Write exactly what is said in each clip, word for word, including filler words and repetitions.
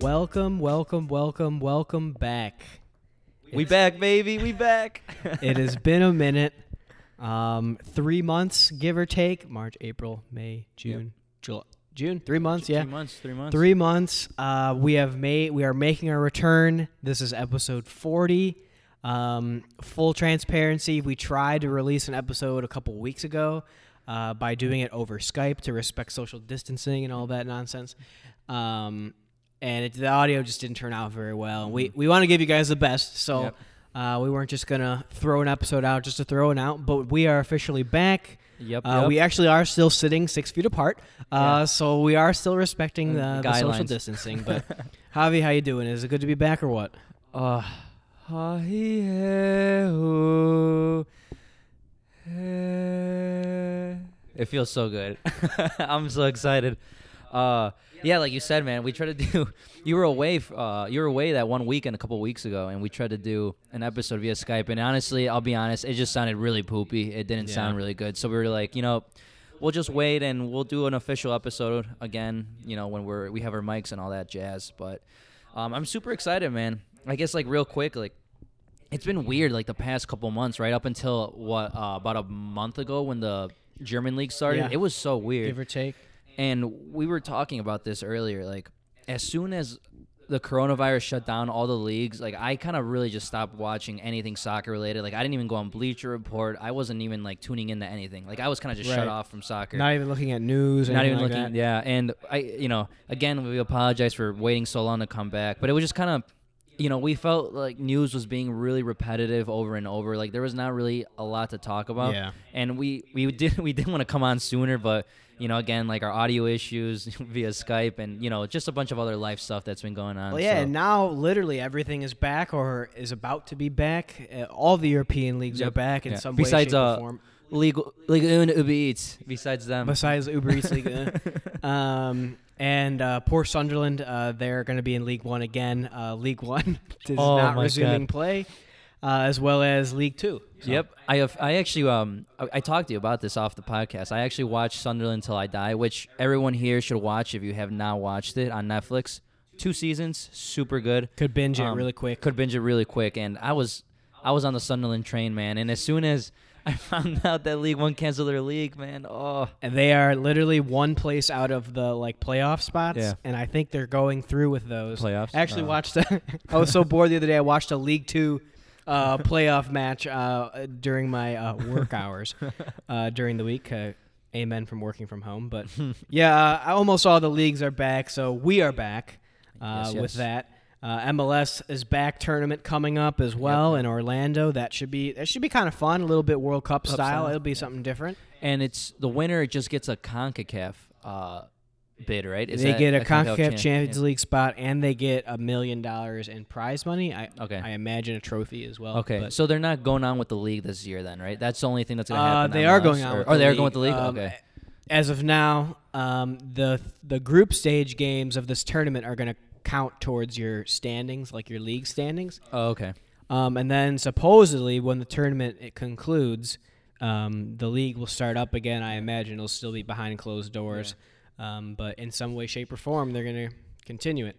Welcome, welcome, welcome, welcome back. We it's, back, baby. We back. It has been a minute. Um, three months, give or take. March, April, May, June, yep. July. June, three months, yeah. Three months, three months. Three months. Uh, we have made. We are making our return. This is episode forty. Um, full transparency. We tried to release an episode a couple weeks ago uh, by doing it over Skype to respect social distancing and all that nonsense. Um, and it, the audio just didn't turn out very well. Mm-hmm. We we want to give you guys the best, so yep. uh, we weren't just gonna throw an episode out just to throw it out. But we are officially back. Yep, uh, yep. We actually are still sitting six feet apart, uh, yeah. so we are still respecting the, the social distancing. But Javi, how you doing? Is it good to be back or what? Uh, it feels so good. I'm so excited. Uh, yeah, like you said, man, we tried to do. You were away. Uh, you were away that one weekend a couple weeks ago, and we tried to do an episode via Skype. And honestly, I'll be honest, it just sounded really poopy. It didn't yeah. sound really good. So we were like, you know, we'll just wait and we'll do an official episode again. You know, when we're we have our mics and all that jazz. But um, I'm super excited, man. I guess like real quick, like it's been weird like the past couple months, right up until what uh, about a month ago when the German league started. Yeah. It was so weird. Give or take. And we were talking about this earlier, like, as soon as the coronavirus shut down all the leagues, like, I kind of really just stopped watching anything soccer-related. Like, I didn't even go on Bleacher Report. I wasn't even, like, tuning into anything. Like, I was kind of just right. shut off from soccer. Not even looking at news or Not even like looking, that. Yeah, and, I, you know, again, we apologize for waiting so long to come back. But it was just kind of, you know, we felt like news was being really repetitive over and over. Like, there was not really a lot to talk about. Yeah. And we, we did we did want to come on sooner, but... You know, again, like our audio issues via Skype and, you know, just a bunch of other life stuff that's been going on. Well, yeah, so. And now literally everything is back or is about to be back. Uh, all the European leagues yep. are back in yeah. some besides, way, shape, uh, or form. Besides Ligue one Uber Eats, besides them. Besides Uber Eats Ligue one. Um, and uh, poor Sunderland, uh, they're going to be in League one again. Uh, League one is oh, not resuming God. play. Uh, as well as League Two. So. Yep, I have, I actually um I, I talked to you about this off the podcast. I actually watched Sunderland Till I Die, which everyone here should watch if you have not watched it on Netflix. Two seasons, super good. Could binge um, it really quick. Could binge it really quick. And I was I was on the Sunderland train, man. And as soon as I found out that League One canceled their league, man, oh. And they are literally one place out of the like playoff spots, yeah. and I think they're going through with those playoffs. I actually uh. watched. A, I was so bored the other day. I watched a League Two. Uh, playoff match uh, during my uh, work hours uh, during the week. Uh, amen from working from home. But yeah, uh, almost all the leagues are back, so we are back uh, yes, yes. with that. Uh, M L S is back tournament coming up as well yep. in Orlando. That should be that should be kind of fun, a little bit World Cup, Cup style. style. It'll be yeah. something different. And it's the winner just gets a CONCACAF uh, bid, right? Is they get a, a CONCACAF Champions, Champions League spot, and they get a million dollars in prize money. I okay. I imagine a trophy as well. Okay, so they're not going on with the league this year, then, right? That's the only thing that's going to happen. Uh, they are going on. Or, or the they are going with the league. Um, okay. As of now, um, the the group stage games of this tournament are going to count towards your standings, like your league standings. Oh, okay. Um, and then supposedly when the tournament it concludes, um, the league will start up again. I imagine it'll still be behind closed doors. Yeah. Um, but in some way, shape, or form, they're going to continue it.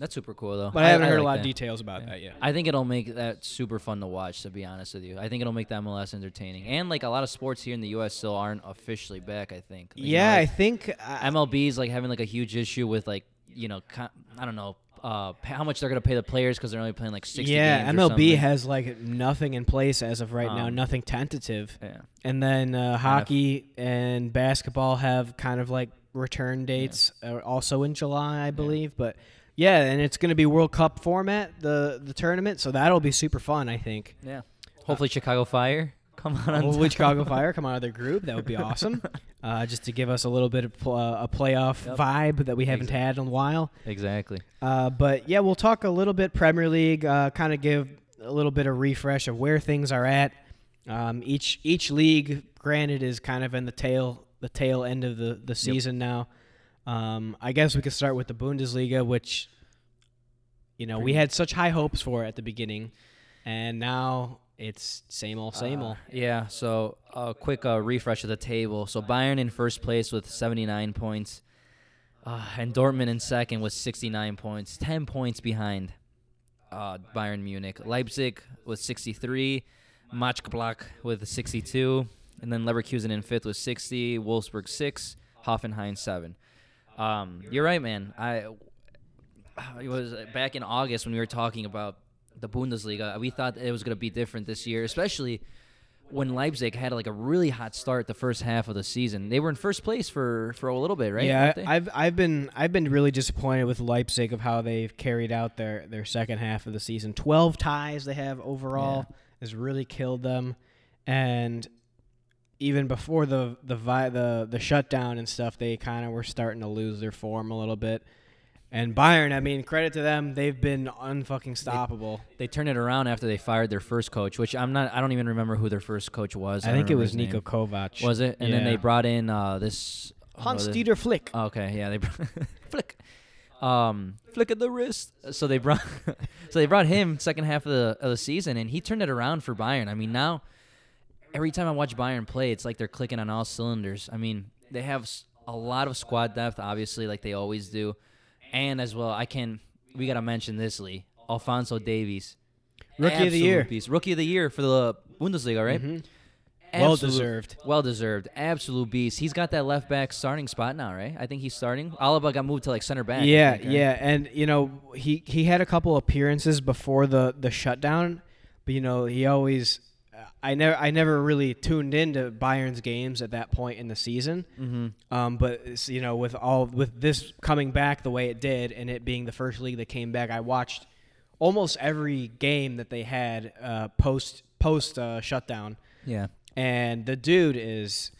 That's super cool, though. But I, I haven't I heard like a lot that. of details about yeah. that yet. I think it'll make that super fun to watch, to be honest with you. I think it'll make the M L S entertaining. And, like, a lot of sports here in the U S still aren't officially back, I think. Like, yeah, you know, like I think... Uh, M L B is, like, having, like, a huge issue with, like, you know, con- I don't know, uh, how much they're going to pay the players because they're only playing, like, sixty yeah, games. Yeah, M L B has, like, nothing in place as of right um, now, nothing tentative. Yeah. And then uh, hockey yeah. and basketball have kind of, like, return dates yeah. are also in July, I believe. Yeah. But, yeah, and it's going to be World Cup format, the the tournament, so that'll be super fun, I think. Yeah. Hopefully uh, Chicago Fire come on. Hopefully Chicago Fire come out of their group. That would be awesome. Uh, just to give us a little bit of pl- uh, a playoff yep. vibe that we haven't exactly. had in a while. Exactly. Uh, but, yeah, we'll talk a little bit Premier League, uh, kind of give a little bit of refresh of where things are at. Um, each each league, granted, is kind of in the tail the tail end of the, the season yep. now. Um, I guess we could start with the Bundesliga, which, you know, we had such high hopes for at the beginning, and now it's same old, same uh, old. Yeah, so a quick uh, refresh of the table. So Bayern in first place with seventy-nine points. Uh, and Dortmund in second with sixty-nine points, ten points behind uh, Bayern Munich. Leipzig with sixty-three, Mönchengladbach with sixty-two, and then Leverkusen in fifth with sixty, Wolfsburg six, Hoffenheim seven. Um, you're right, man. I it was back in August when we were talking about the Bundesliga. We thought it was going to be different this year, especially when Leipzig had like a really hot start the first half of the season. They were in first place for, for a little bit, right? Yeah, I've I've been I've been really disappointed with Leipzig of how they've carried out their, their second half of the season. Twelve ties they have overall yeah. has really killed them, and even before the the the the shutdown and stuff, they kind of were starting to lose their form a little bit. And Bayern, I mean, credit to them. They've been unfucking stoppable. They, they turned it around after they fired their first coach, which I'm not, I don't even remember who their first coach was. I, I think it was Niko Kovac. Was it? And yeah. then they brought in uh, this. Hans oh, Dieter Flick. Oh, okay, yeah, they Flick, um, Flick at the wrist. So they brought, so they brought him second half of the of the season, and he turned it around for Bayern. I mean, now every time I watch Bayern play, it's like they're clicking on all cylinders. I mean, they have a lot of squad depth, obviously, like they always do. And as well, I can. We gotta mention this, Lee. Alphonso Davies, rookie Absolute of the year, beast. Rookie of the year for the Bundesliga, right? Mm-hmm. Well deserved. Well deserved. Absolute beast. He's got that left back starting spot now, right? I think he's starting. Alaba got moved to like center back. Yeah, think, right? yeah. And you know, he, he had a couple appearances before the, the shutdown, but you know, he always. I never I never really tuned into Bayern's games at that point in the season, mm-hmm. um, but you know, with all with this coming back the way it did and it being the first league that came back, I watched almost every game that they had uh, post post uh, shutdown. Yeah, and the dude is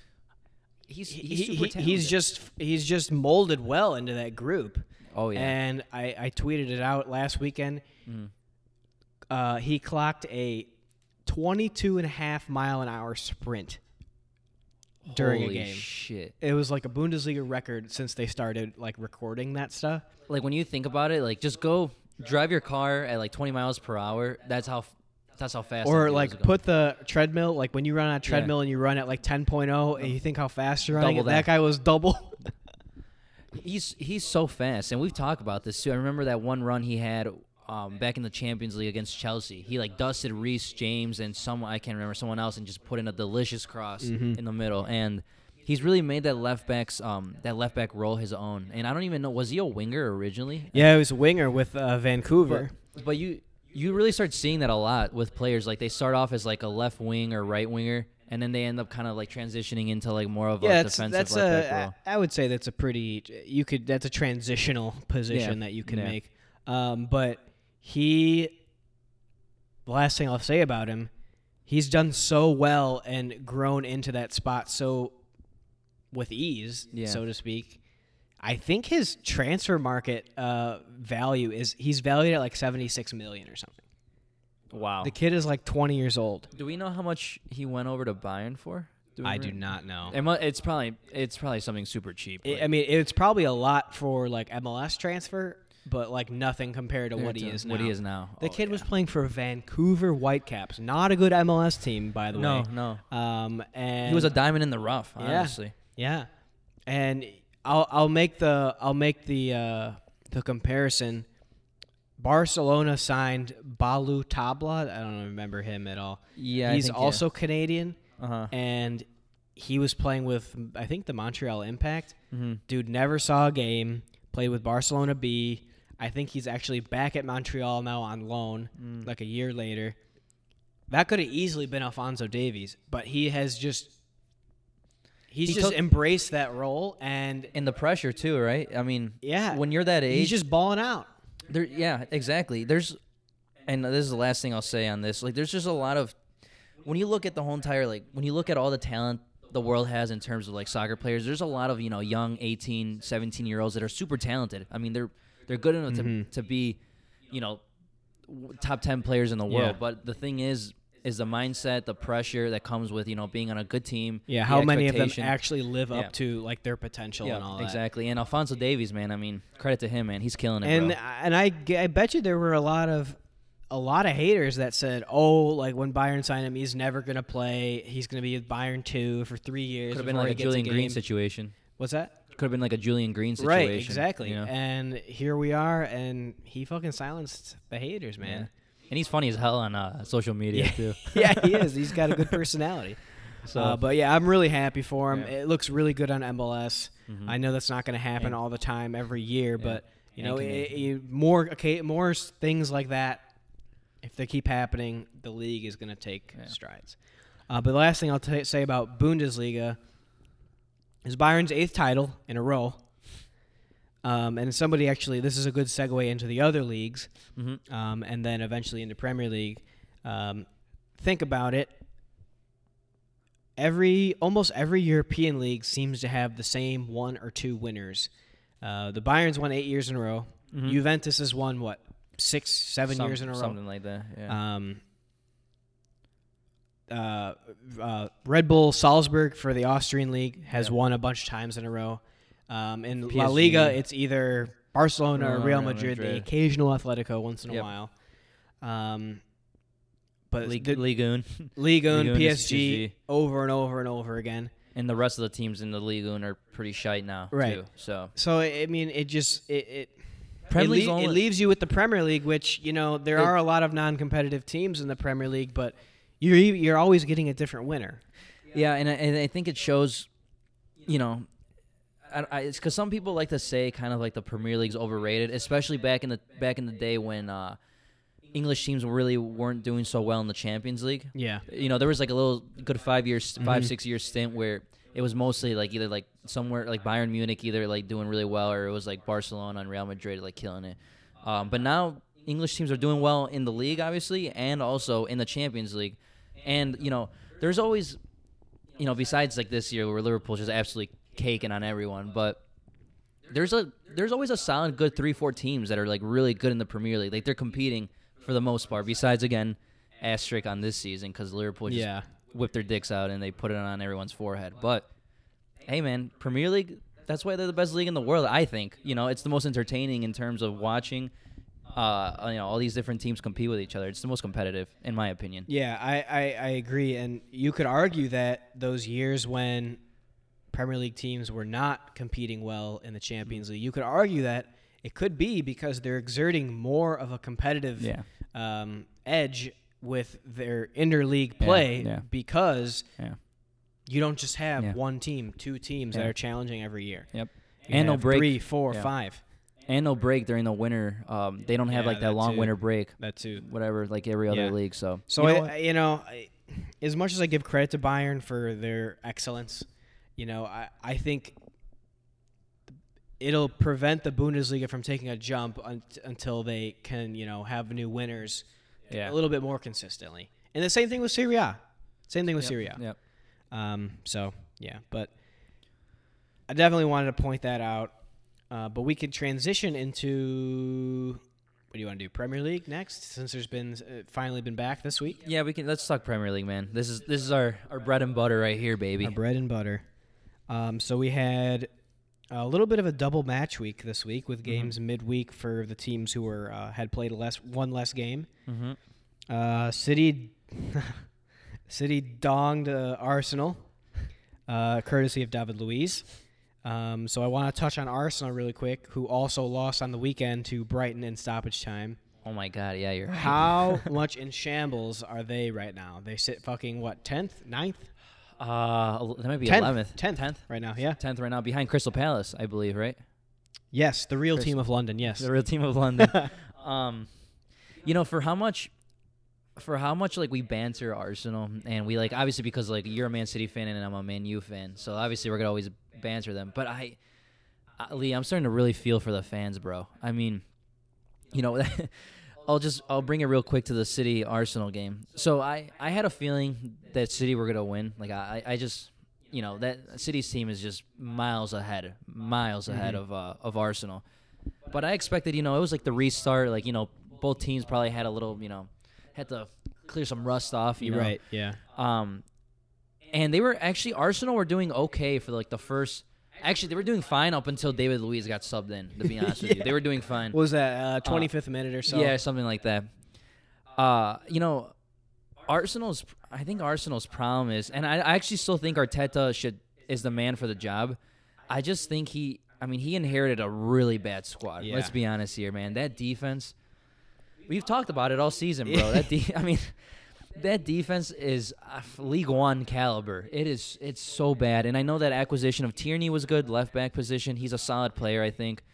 he's he's, he, super talented. he's just he's just molded well into that group. Oh yeah, and I, I tweeted it out last weekend. Mm. Uh, he clocked a twenty-two and a half mile an hour sprint during Holy a game. Holy shit. It was like a Bundesliga record since they started like recording that stuff. Like when you think about it, like just go drive your car at like twenty miles per hour. That's how that's how fast. Or like put the treadmill, like when you run on a treadmill yeah. and you run at like ten point oh and you think how fast you're running. That. that guy was double. he's he's so fast, and we've talked about this too. I remember that one run he had Um, back in the Champions League against Chelsea. He like dusted Reece James and someone I can't remember someone else and just put in a delicious cross mm-hmm. in the middle. And he's really made that left back's um that left back role his own. And I don't even know, was he a winger originally? Yeah, he was a winger with uh, Vancouver. But, but you you really start seeing that a lot with players. Like they start off as like a left wing or right winger, and then they end up kind of like transitioning into like more of yeah, a defensive that's left a, back role. I would say that's a pretty you could that's a transitional position yeah. that you can yeah. make. Um, but He, the last thing I'll say about him, he's done so well and grown into that spot so with ease, yeah. so to speak. I think his transfer market uh, value is he's valued at like seventy-six million dollars or something. Wow. The kid is like twenty years old. Do we know how much he went over to Bayern for? Do I do not know. It's probably it's probably something super cheap. Like. It, I mean, it's probably a lot for like M L S transfer. But, like, nothing compared to what he is now. What he is now. The kid was playing for Vancouver Whitecaps. Not a good M L S team, by the way. No, no. Um, and he was a diamond in the rough, honestly. Yeah. And I'll I'll make the I'll make the uh, the comparison. Barcelona signed Balu Tabla. I don't remember him at all. Yeah, he's also Canadian. Uh-huh. And he was playing with I think the Montreal Impact. Mm-hmm. Dude never saw a game. Played with Barcelona B. I think he's actually back at Montreal now on loan, mm. like a year later. That could have easily been Alphonso Davies, but he has just he's he just took, embraced that role and and the pressure too, right? I mean, yeah, when you're that age, he's just balling out. There, yeah, exactly. There's, and this is the last thing I'll say on this. Like, there's just a lot of when you look at the whole entire, like when you look at all the talent the world has in terms of like soccer players, there's a lot of, you know, young eighteen, seventeen year olds that are super talented. I mean, they're. They're good enough mm-hmm. to, to be, you know, top ten players in the world. Yeah. But the thing is, is the mindset, the pressure that comes with, you know, being on a good team. Yeah, how many of them actually live yeah. up to, like, their potential yeah, and all exactly. that. Exactly. And Alphonso Davies, man, I mean, credit to him, man. He's killing it, and, bro. And I, I bet you there were a lot of a lot of haters that said, oh, like, when Bayern signed him, he's never going to play. He's going to be with Bayern two for three years. Could have been like a Julian Green situation. What's that? Could have been like a Julian Green situation. Right, exactly. You know? And here we are, and he fucking silenced the haters, man. Yeah. And he's funny as hell on uh, social media, yeah. too. Yeah, he is. He's got a good personality. So, uh, But, yeah, I'm really happy for him. Yeah. It looks really good on M L S. Mm-hmm. I know that's not going to happen and, all the time every year, yeah. but, you know, it, it, more okay, more things like that, if they keep happening, the league is going to take yeah. strides. Uh, but the last thing I'll t- say about Bundesliga is Bayern's eighth title in a row. Um, and somebody actually, this is a good segue into the other leagues, mm-hmm. um, and then eventually into Premier League. Um, think about it. Every almost every European league seems to have the same one or two winners. Uh, the Bayern's won eight years in a row. Mm-hmm. Juventus has won, what, six, seven Some, years in a row? Something like that, yeah. Um, Uh, uh, Red Bull Salzburg for the Austrian league has yeah. won a bunch of times in a row. Um, in P S G. La Liga, it's either Barcelona no, or Real Madrid, Madrid, the occasional Atletico once in a yep. while. Um, but Ligue the, Ligue one. Ligue one, P S G, P S G, over and over and over again. And the rest of the teams in the Ligue one are pretty shite now, right. too. So, so I mean, it just... it. it It, le- it leaves you with the Premier League, which, you know, there it, are a lot of non-competitive teams in the Premier League, but... You're you're always getting a different winner. Yeah, and I, and I think it shows, you know, I, I, it's because some people like to say kind of like the Premier League's overrated, especially back in the back in the day when uh, English teams really weren't doing so well in the Champions League. Yeah, you know, there was like a little good five years, five mm-hmm. six year stint where it was mostly like either like somewhere like Bayern Munich either like doing really well, or it was like Barcelona and Real Madrid like killing it. Um, but now English teams are doing well in the league, obviously, and also in the Champions League. And, you know, there's always, you know, besides like this year where Liverpool's just absolutely caking on everyone, but there's a there's always a solid good three, four teams that are like really good in the Premier League. Like they're competing for the most part, besides, again, asterisk on this season because Liverpool just yeah. whipped their dicks out and they put it on everyone's forehead. But, hey, man, Premier League, that's why they're the best league in the world, I think. You know, it's the most entertaining in terms of watching. Uh, you know, all these different teams compete with each other. It's the most competitive, in my opinion. Yeah, I, I, I agree. And you could argue that those years when Premier League teams were not competing well in the Champions League, you could argue that it could be because they're exerting more of a competitive yeah. um, edge with their interleague play yeah, yeah. because yeah. you don't just have yeah. one team, two teams yeah. that are challenging every year. Yep, you and no break. Three, four, yeah. five. And no break during the winter. Um, they don't have, yeah, like, that, that long too. winter break. That, too. Whatever, like every other yeah. league. So, so you know, I, you know I, as much as I give credit to Bayern for their excellence, you know, I, I think it'll prevent the Bundesliga from taking a jump un- until they can, you know, have new winners yeah. a little bit more consistently. And the same thing with Serie A. Same thing with yep. Serie A. Yep. Um, so, yeah. But I definitely wanted to point that out. Uh, but we could transition into, what do you want to do, Premier League next, since there's been uh, finally been back this week? Yeah, we can. Let's talk Premier League, man. This is this is our, our bread and butter right here, baby. Our bread and butter. Um, so we had a little bit of a double match week this week with games mm-hmm. midweek for the teams who were uh, had played a less one less game. Mm-hmm. Uh, City, City donged uh, Arsenal, uh, courtesy of David Luiz. Um, so I want to touch on Arsenal really quick, who also lost on the weekend to Brighton in stoppage time. Oh, my God. Yeah, you're right. How much in shambles are they right now? They sit fucking, what, tenth? ninth? Uh, that might be tenth, eleventh. tenth right now, yeah. tenth right now, behind Crystal Palace, I believe, right? Yes, the real Crystal. team of London, yes. The real team of London. um, you know, for how much... For how much, like, we banter Arsenal, and we, like, obviously because, like, you're a Man City fan and I'm a Man U fan, so obviously we're going to always banter them. But I, I, Lee, I'm starting to really feel for the fans, bro. I mean, you know, I'll just, I'll bring it real quick to the City-Arsenal game. So I, I had a feeling that City were going to win. Like, I, I just, you know, that City's team is just miles ahead, miles mm-hmm. ahead of uh, of Arsenal. But I expected, you know, it was like the restart. Like, you know, both teams probably had a little, you know, had to clear some rust off, you know? Right, yeah. Um, and they were actually, Arsenal were doing okay for, like, the first, actually, they were doing fine up until David Luiz got subbed in, to be honest yeah. with you. They were doing fine. What was that, uh, twenty-fifth uh, minute or so? Yeah, something like that. Uh, you know, Arsenal's, I think Arsenal's problem is, and I, I actually still think Arteta should is the man for the job. I just think he, I mean, he inherited a really bad squad. Yeah. Let's be honest here, man. That defense, we've talked about it all season, bro. That de- I mean, that defense is League One caliber. It is, it's so bad. And I know that acquisition of Tierney was good, left back position. He's a solid player, I think.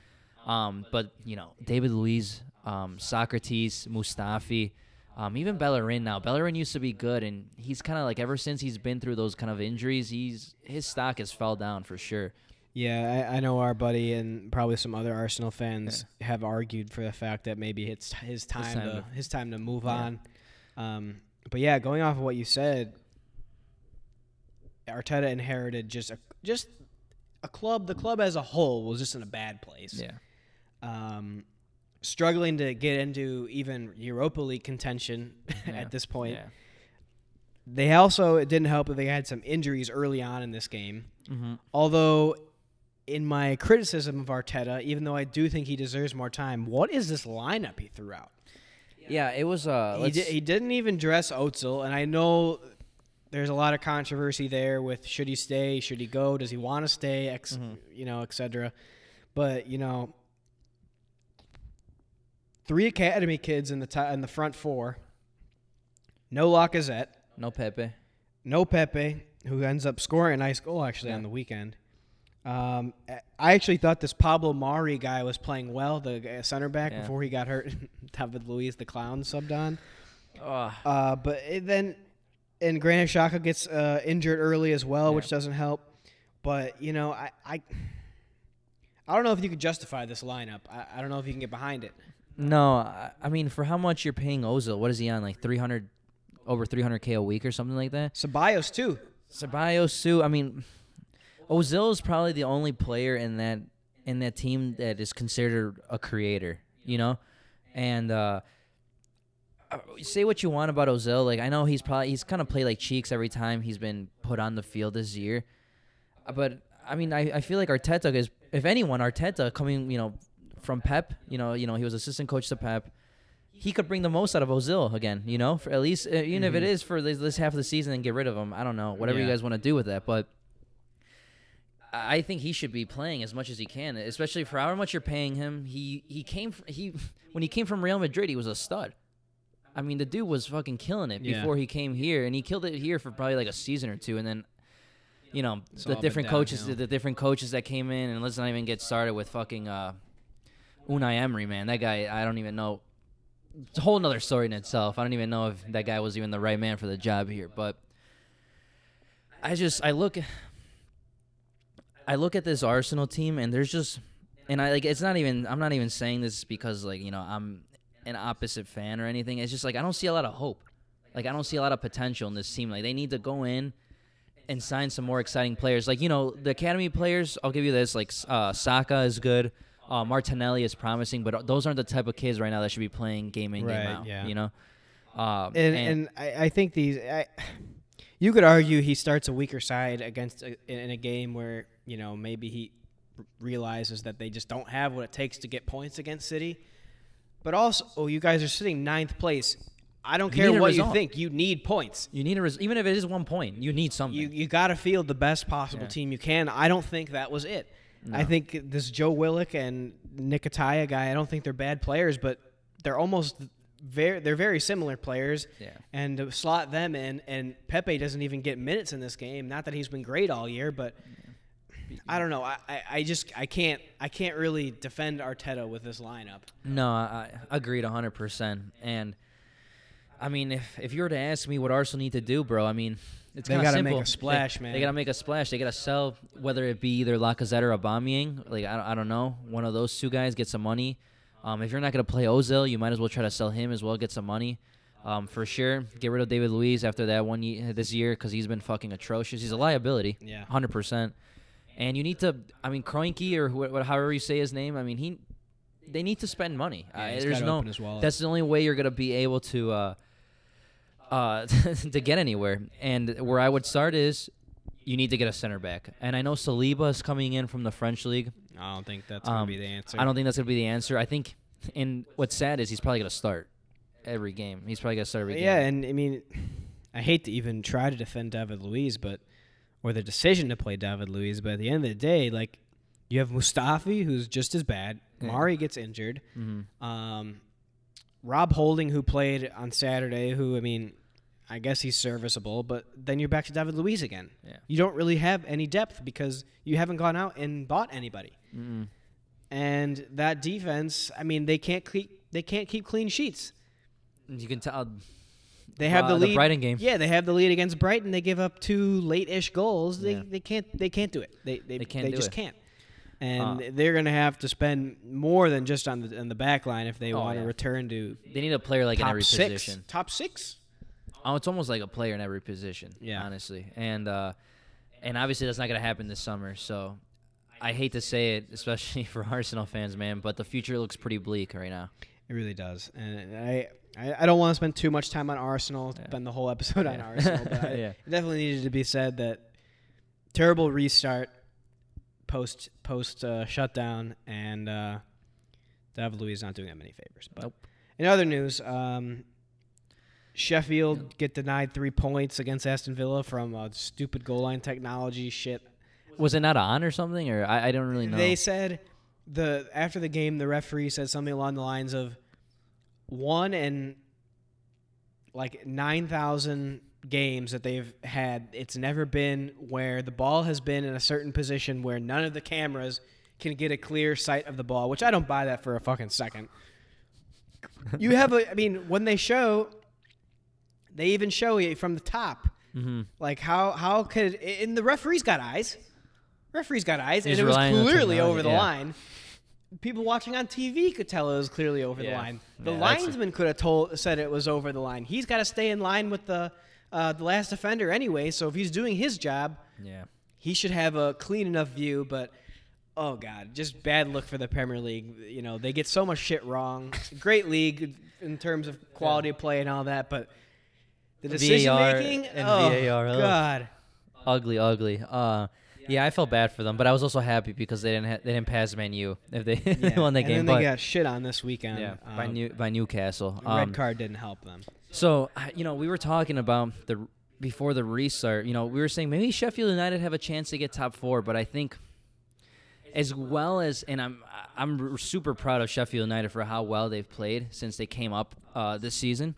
Um, but, you know, David Luiz, um, Sokratis, Mustafi, um, even Bellerín now. Bellerín used to be good, and he's kind of like ever since he's been through those kind of injuries, he's his stock has fell down for sure. Yeah, I, I know our buddy and probably some other Arsenal fans yeah. have argued for the fact that maybe it's his time, his time, to, to, his time to move yeah. on. Um, but, yeah, going off of what you said, Arteta inherited just a, just a club. The club as a whole was just in a bad place. Yeah. Um, struggling to get into even Europa League contention yeah. at this point. Yeah. They also, it didn't help that they had some injuries early on in this game. Mm-hmm. Although, in my criticism of Arteta, even though I do think he deserves more time, what is this lineup he threw out? Yeah, it was... Uh, he, di- he didn't even dress Özil, and I know there's a lot of controversy there with should he stay, should he go, does he want to stay, ex- mm-hmm. you know, et cetera. But, you know... Three academy kids in the t- in the front four. No Lacazette. No Pepe. No Pepe, who ends up scoring a nice goal, actually, yeah. on the weekend. Um, I actually thought this Pablo Mari guy was playing well, the center back, yeah. before he got hurt. David Luiz, the clown, subbed on. Oh. Uh, but it then, and Granit Xhaka gets uh, injured early as well, yeah. which doesn't help. But, you know, I, I, I don't know if you could justify this lineup. I, I don't know if you can get behind it. No, I mean, for how much you're paying Ozil, what is he on, like three hundred, over three hundred K a week or something like that? Ceballos, too. Ceballos, too. I mean, Ozil is probably the only player in that in that team that is considered a creator, you know? And uh, say what you want about Ozil. Like, I know he's probably he's kind of played like cheeks every time he's been put on the field this year. But, I mean, I, I feel like Arteta is, if anyone, Arteta coming, you know, from Pep, you know, you know, he was assistant coach to Pep. He could bring the most out of Ozil again, you know, for at least even mm-hmm. if it is for this, this half of the season and get rid of him. I don't know, whatever yeah. you guys want to do with that, but I think he should be playing as much as he can, especially for how much you're paying him. He he came he when he came from Real Madrid, he was a stud. I mean, the dude was fucking killing it yeah. before he came here, and he killed it here for probably like a season or two, and then. You know, it's the different coaches, the, the different coaches that came in, and let's not even get started with fucking. Uh, Unai Emery, man, that guy, I don't even know. It's a whole nother story in itself. I don't even know if that guy was even the right man for the job here. But I just, I look, I look at this Arsenal team, and there's just, and I like, it's not even, I'm not even saying this because, like, you know, I'm an opposite fan or anything. It's just like, I don't see a lot of hope. Like, I don't see a lot of potential in this team. Like, they need to go in and sign some more exciting players. Like, you know, the academy players, I'll give you this, like, uh, Saka is good. Uh, Martinelli is promising, but those aren't the type of kids right now that should be playing game in, right, game out, yeah. you know? Um, and and, and I, I think these – you could argue he starts a weaker side against a, in a game where, you know, maybe he realizes that they just don't have what it takes to get points against City. But also, oh, you guys are sitting ninth place. I don't care what you think. You need points. You need a res- Even if it is one point, you need something. You, you got to field the best possible yeah. team you can. I don't think that was it. No. I think this Joe Willock and Nketiah guy, I don't think they're bad players, but they're almost very they're very similar players. Yeah. And to slot them in, and Pepe doesn't even get minutes in this game. Not that he's been great all year, but yeah. I don't know. I, I, I just I can't I can't really defend Arteta with this lineup. No, I agreed one hundred percent. And I mean, if if you were to ask me what Arsenal need to do, bro, I mean, it's kind of simple. They got to make a splash, they, man. They got to make a splash. They got to sell, whether it be either Lacazette or Aubameyang. Like, I don't, I don't know. One of those two guys, get some money. Um, if you're not going to play Ozil, you might as well try to sell him as well, get some money. Um, for sure, get rid of David Luiz after that one year, this year, because he's been fucking atrocious. He's a liability, yeah, one hundred percent. And you need to, I mean, Kroenke or wh- however you say his name, I mean, he, they need to spend money. Yeah, uh, there's no, that's the only way you're going to be able to uh, – Uh, to get anywhere. And where I would start is you need to get a center back. And I know Saliba is coming in from the French league. I don't think that's um, going to be the answer. I don't think that's going to be the answer. I think, and what's sad is he's probably going to start every game. He's probably going to start every yeah, game. Yeah, and I mean, I hate to even try to defend David Luiz, but, or the decision to play David Luiz, but at the end of the day, like, You have Mustafi, who's just as bad. Yeah. Mari gets injured. Mm-hmm. Um, Rob Holding, who played on Saturday, who, I mean, I guess he's serviceable, but then you're back to David Luiz again. Yeah. You don't really have any depth because you haven't gone out and bought anybody. Mm-hmm. And that defense, I mean, they can't keep they can't keep clean sheets. You can tell they have uh, the lead. The Brighton game. Yeah, they have the lead against Brighton. They give up two late-ish goals. They yeah. they can't they can't do it. They they, they can't they do just it. can't. And uh, they're going to have to spend more than just on the on the back line if they oh, want to yeah. return to They need a player like in every six, position. Top six? Oh, it's almost like a player in every position, yeah. honestly. And uh, and obviously that's not going to happen this summer. So I hate to say it, especially for Arsenal fans, man, but the future looks pretty bleak right now. It really does. And I I, I don't want to spend too much time on Arsenal, yeah. spend the whole episode yeah. on Arsenal. But I, yeah. it definitely needed to be said that terrible restart. Post post uh, shutdown, and uh, David Luiz not doing that many favors. But nope. In other news, um, Sheffield nope. get denied three points against Aston Villa from uh, stupid goal line technology shit. Was it not on or something? Or I, I don't really know. They said the after the game, the referee said something along the lines of one in like nine thousand. games that they've had, it's never been where the ball has been in a certain position where none of the cameras can get a clear sight of the ball, which I don't buy that for a fucking second. You have a, I mean, when they show, they even show you from the top. Mm-hmm. Like, how how could, and the referee's got eyes. Referee's got eyes, He's and it was clearly over the yeah. line. People watching on T V could tell it was clearly over yeah. the line. The yeah, linesman could have told said it was over the line. He's got to stay in line with the Uh, the last defender anyway, so if he's doing his job, yeah, he should have a clean enough view, but, oh, God, just bad look for the Premier League. You know, they get so much shit wrong. Great league in terms of quality yeah. of play and all that, but the decision-making, oh, V A R, God. Ugly, ugly. Uh, yeah, I felt bad for them, but I was also happy because they didn't ha- they didn't pass Man U if they yeah. won that game. And then they but, got shit on this weekend. Yeah, um, by, New- by Newcastle. Um, red card didn't help them. So, you know, we were talking about the before the restart, you know, we were saying maybe Sheffield United have a chance to get top four, but I think as well as, and I'm I'm super proud of Sheffield United for how well they've played since they came up uh, this season.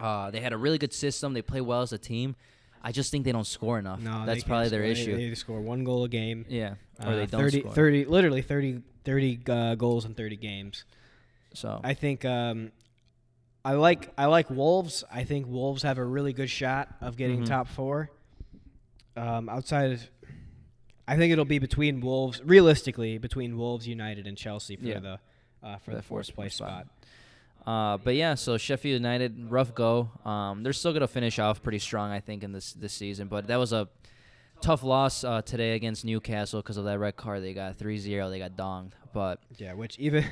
Uh, they had a really good system. They play well as a team. I just think they don't score enough. No, that's probably their issue. They, they score one goal a game. Yeah, or uh, they don't thirty, score. thirty, literally thirty, thirty uh, goals in thirty games. So I think... Um, I like I like Wolves. I think Wolves have a really good shot of getting mm-hmm. top four. Um, outside of, I think it'll be between Wolves, realistically, between Wolves, United, and Chelsea for yeah. the uh, for the, the fourth place spot. Uh, but yeah, so Sheffield United, rough go. Um, they're still gonna finish off pretty strong, I think, in this this season. But that was a tough loss uh, today against Newcastle because of that red card they got. three zero, they got donged. But yeah, which even.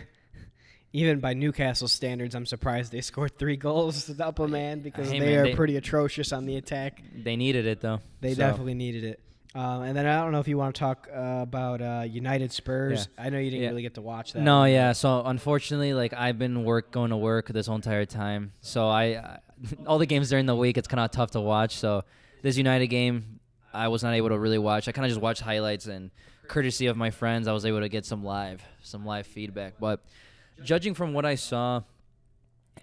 Even by Newcastle standards, I'm surprised they scored three goals to up a man because hey, they man, are they, pretty atrocious on the attack. They needed it, though. They so. definitely needed it. Um, and then I don't know if you want to talk uh, about uh, United Spurs. Yeah. I know you didn't yeah. really get to watch that. No, one. yeah. So, unfortunately, like I've been work going to work this whole entire time. So, I, I all the games during the week, it's kind of tough to watch. So, this United game, I was not able to really watch. I kind of just watched highlights, and courtesy of my friends, I was able to get some live, some live feedback. But... judging from what I saw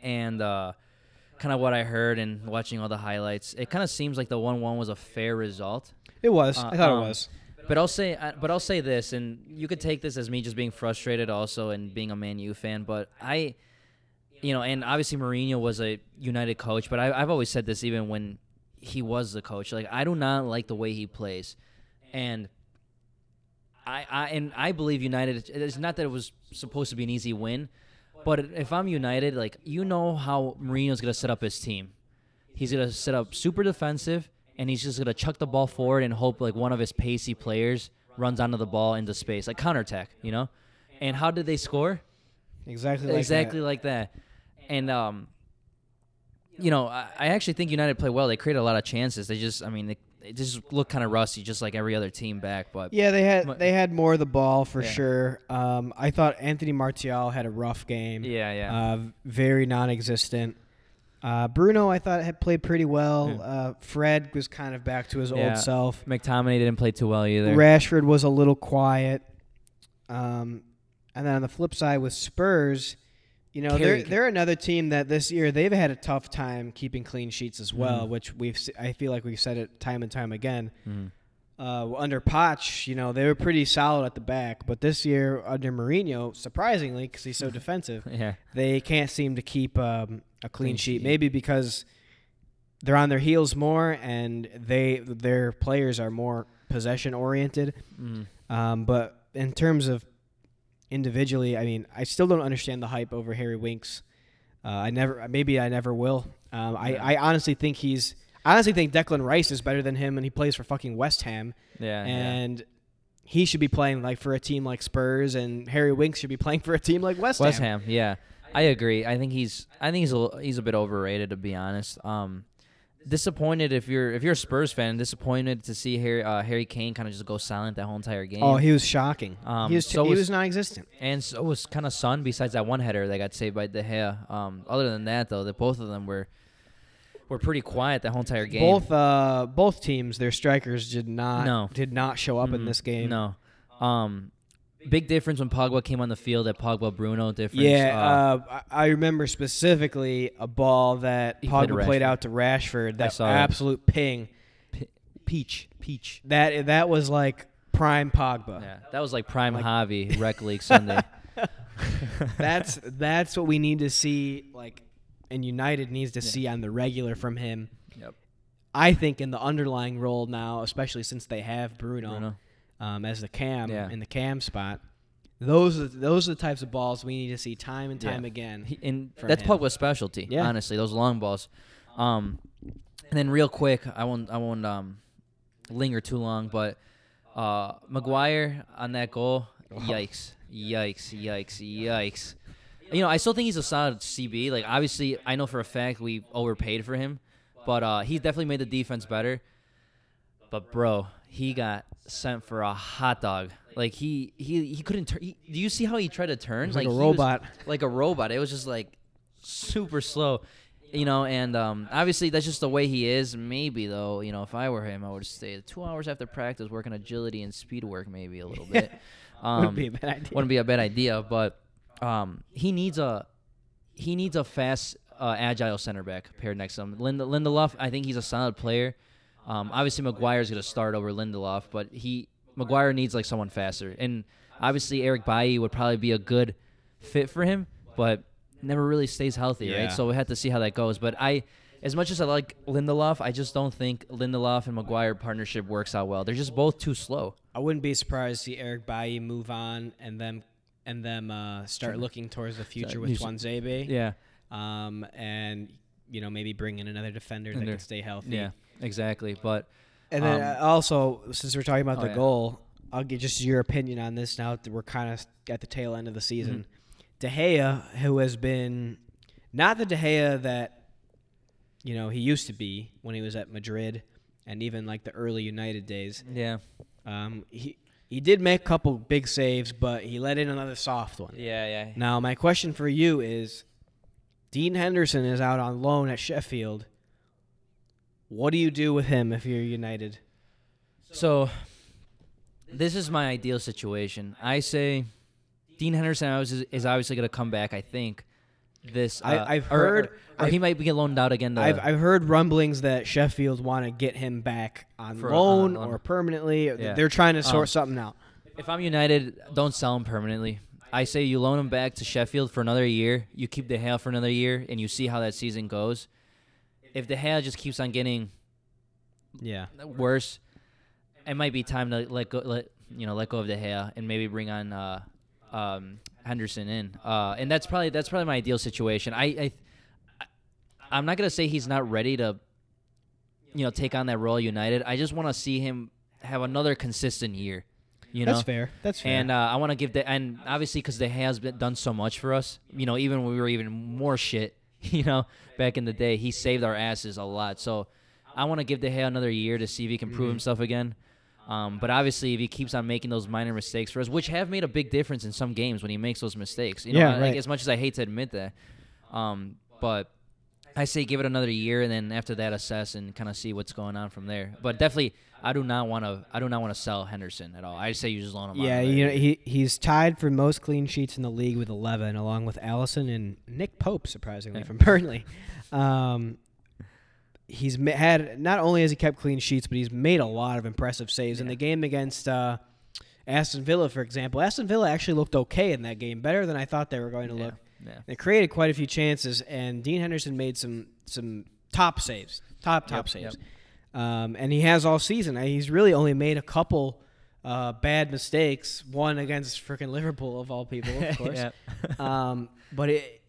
and uh, kind of what I heard and watching all the highlights, it kind of seems like the one one was a fair result. It was. Uh, I thought um, it was. But I'll say, but I'll say this, and you could take this as me just being frustrated also and being a Man U fan. But I, you know, and obviously Mourinho was a United coach, but I, I've always said this even when he was the coach. Like I do not like the way he plays, and. I, I and I believe United. It's not that it was supposed to be an easy win, but if I'm United, like you know how Mourinho's gonna set up his team, he's gonna set up super defensive, and he's just gonna chuck the ball forward and hope like one of his pacey players runs onto the ball into space, like counterattack, you know. And how did they score? Exactly, like exactly that. like that. And um, you know, I, I actually think United played well. They created a lot of chances. They just, I mean. They, It just looked kind of rusty, just like every other team back. But yeah, they had they had more of the ball for yeah. sure. Um, I thought Anthony Martial had a rough game. Yeah, yeah. Uh, very non-existent. Uh, Bruno, I thought, had played pretty well. Yeah. Uh, Fred was kind of back to his yeah. old self. McTominay didn't play too well either. Rashford was a little quiet. Um, and then on the flip side with Spurs, you know, Carey. they're they're another team that this year they've had a tough time keeping clean sheets as well, mm. which we've I feel like we've said it time and time again. Mm. Uh, under Poch, you know, they were pretty solid at the back, but this year under Mourinho, surprisingly, because he's so defensive, yeah. they can't seem to keep um, a clean, clean sheet. sheet. Maybe because they're on their heels more and they their players are more possession oriented. Mm. Um, but in terms of individually, I mean, I still don't understand the hype over Harry Winks. Uh, I never, maybe I never will. Um, I, I honestly think he's, I honestly think Declan Rice is better than him, and he plays for fucking West Ham. Yeah, and yeah. he should be playing like for a team like Spurs, and Harry Winks should be playing for a team like West Ham. West Ham, Ham yeah, I agree. I think he's, I think he's a, he's a bit overrated, to be honest. Um, disappointed if you're if you're a Spurs fan, disappointed to see Harry uh, Harry Kane kind of just go silent that whole entire game. Oh, he was shocking. Um, he was t- so he was, was non-existent, and so was kind of Son. Besides that one header that got saved by De Gea. Um, other than that, though, that both of them were were pretty quiet that whole entire game. Both uh both teams, their strikers did not no. did not show up mm-hmm. in this game. No, um, big difference when Pogba came on the field. That Pogba Bruno difference. Yeah, uh, uh, I remember specifically a ball that Pogba played, played out to Rashford. That absolute that. ping, P- peach, peach. That that was like prime Pogba. Yeah, that was like prime like, Javi Rec League Sunday. that's that's what we need to see. Like, and United needs to yeah. see on the regular from him. Yep. I think in the underlying role now, especially since they have Bruno. Bruno. Um, as the cam yeah. in the cam spot, those are, those are the types of balls we need to see time and time yeah. again. He, and that's him. Pogba's specialty, yeah. honestly. Those long balls. Um, and then real quick, I won't I won't um, linger too long, but uh, Maguire on that goal, yikes, yikes, yikes, yikes. You know, I still think he's a solid C B. Like obviously, I know for a fact we overpaid for him, but uh, he's definitely made the defense better. But bro, he got sent for a hot dog. Like he he, he couldn't turn. Do you see how he tried to turn? Like, like a robot. Like a robot. It was just like super slow, you know. And um, obviously that's just the way he is. Maybe though, you know, if I were him, I would stay two hours after practice working agility and speed work, maybe a little bit. Um, wouldn't be a bad idea. Wouldn't be a bad idea. But um, he needs a he needs a fast, uh, agile center back paired next to him. Linda Lindelöf, I think he's a solid player. Um, obviously, Maguire's going to start over Lindelöf, but he Maguire needs like someone faster. And obviously, Eric Bailly would probably be a good fit for him, but never really stays healthy, yeah. right? So we have to see how that goes. But I, as much as I like Lindelöf, I just don't think Lindelöf and Maguire partnership works out well. They're just both too slow. I wouldn't be surprised to see Eric Bailly move on and them and them uh, start looking towards the future with Tuanzebe. Yeah, um, and you know maybe bring in another defender and that can stay healthy. Yeah. Exactly, but and then um, also since we're talking about oh the yeah. goal, I'll get just your opinion on this now that we're kind of at the tail end of the season. Mm-hmm. De Gea, who has been not the De Gea that you know he used to be when he was at Madrid and even like the early United days. Yeah, um, he he did make a couple big saves, but he let in another soft one. Yeah, yeah. Now my question for you is, Dean Henderson is out on loan at Sheffield. What do you do with him if you're United? So, this is my ideal situation. I say Dean Henderson is, is obviously going to come back, I think. This uh, I, I've or, heard... Or, or I've, he might be loaned out again. To, I've, I've heard rumblings that Sheffield want to get him back on loan, a, on loan or permanently. Yeah. They're trying to sort um, something out. If I'm United, don't sell him permanently. I say you loan him back to Sheffield for another year, you keep De Gea for another year, and you see how that season goes. If De Gea just keeps on getting yeah. worse, it might be time to let go, let, you know, let go of De Gea and maybe bring on uh, um, Henderson in. Uh, and that's probably that's probably my ideal situation. I, I, I I'm not gonna say he's not ready to, you know, take on that role United. I just want to see him have another consistent year. You know? That's fair. That's fair. And uh, I want to give De, and obviously because De Gea's been done so much for us. You know, even when we were even more shit. You know, back in the day, he saved our asses a lot. So I want to give De Gea another year to see if he can prove mm-hmm. himself again. Um, but obviously, if he keeps on making those minor mistakes for us, which have made a big difference in some games when he makes those mistakes, you know, yeah, right. like, as much as I hate to admit that. Um, but I say give it another year, and then after that, assess and kind of see what's going on from there. But definitely, I do not want to. I do not want to sell Henderson at all. I say you just loan him. Yeah, out you know, he he's tied for most clean sheets in the league with eleven, along with Allison and Nick Pope, surprisingly yeah. from Burnley. Um, he's had not only has he kept clean sheets, but he's made a lot of impressive saves yeah. in the game against. Uh, Aston Villa, for example. Aston Villa actually looked okay in that game, better than I thought they were going to yeah, look. Yeah. They created quite a few chances, and Dean Henderson made some some top saves, top, top yep, saves. Yep. Um, and he has all season. He's really only made a couple uh, bad mistakes, one against freaking Liverpool, of all people, of course. Yep. um, but it,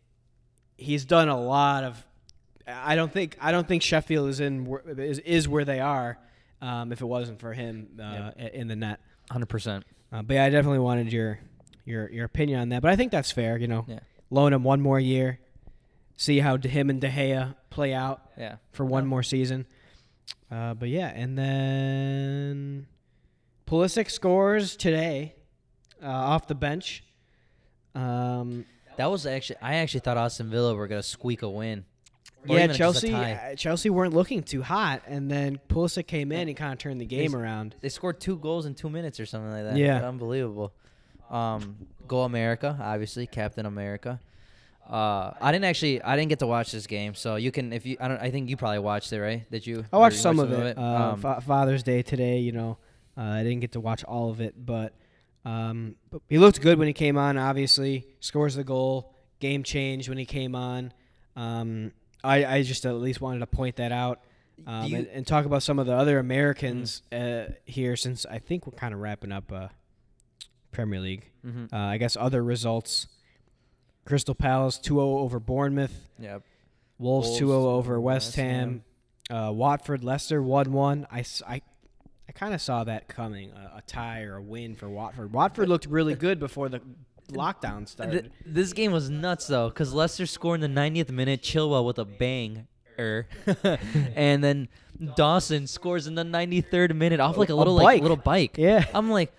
he's done a lot of – I don't think I don't think Sheffield is, in, is, is where they are um, if it wasn't for him uh, yep. in the net. one hundred percent. Uh, but yeah, I definitely wanted your your your opinion on that. But I think that's fair, you know. Yeah. Loan him one more year, see how de- him and De Gea play out yeah. for one yeah. more season. Uh, but yeah, and then Pulisic scores today uh, off the bench. Um, that was actually I actually thought Aston Villa were going to squeak a win. Or yeah, Chelsea uh, Chelsea weren't looking too hot, and then Pulisic came in and kind of turned the game they, around. They scored two goals in two minutes or something like that. Yeah. That's unbelievable. Um, Go America, obviously, Captain America. Uh, I didn't actually I didn't get to watch this game, so you can if you I don't I think you probably watched it, right? Did you? I watched you some, watch some of it. it? Um, um, Father's Day today, you know. Uh, I didn't get to watch all of it, but um, he looked good when he came on, obviously. Scores the goal, game changed when he came on. Um I, I just at least wanted to point that out um, you, and, and talk about some of the other Americans mm-hmm. uh, here, since I think we're kind of wrapping up uh, Premier League. Mm-hmm. Uh, I guess other results: Crystal Palace two-oh over Bournemouth. Yep. Wolves, Wolves two-oh over West, West Ham. Ham. Uh, Watford, Leicester one-one. I, I, I kind of saw that coming, a, a tie or a win for Watford. Watford looked really good before the lockdown started. This game was nuts, though, because Leicester scored in the ninetieth minute, Chilwell with a bang-er. And then Dawson scores in the ninety-third minute off like a little a bike. Like little bike. Yeah. I'm like,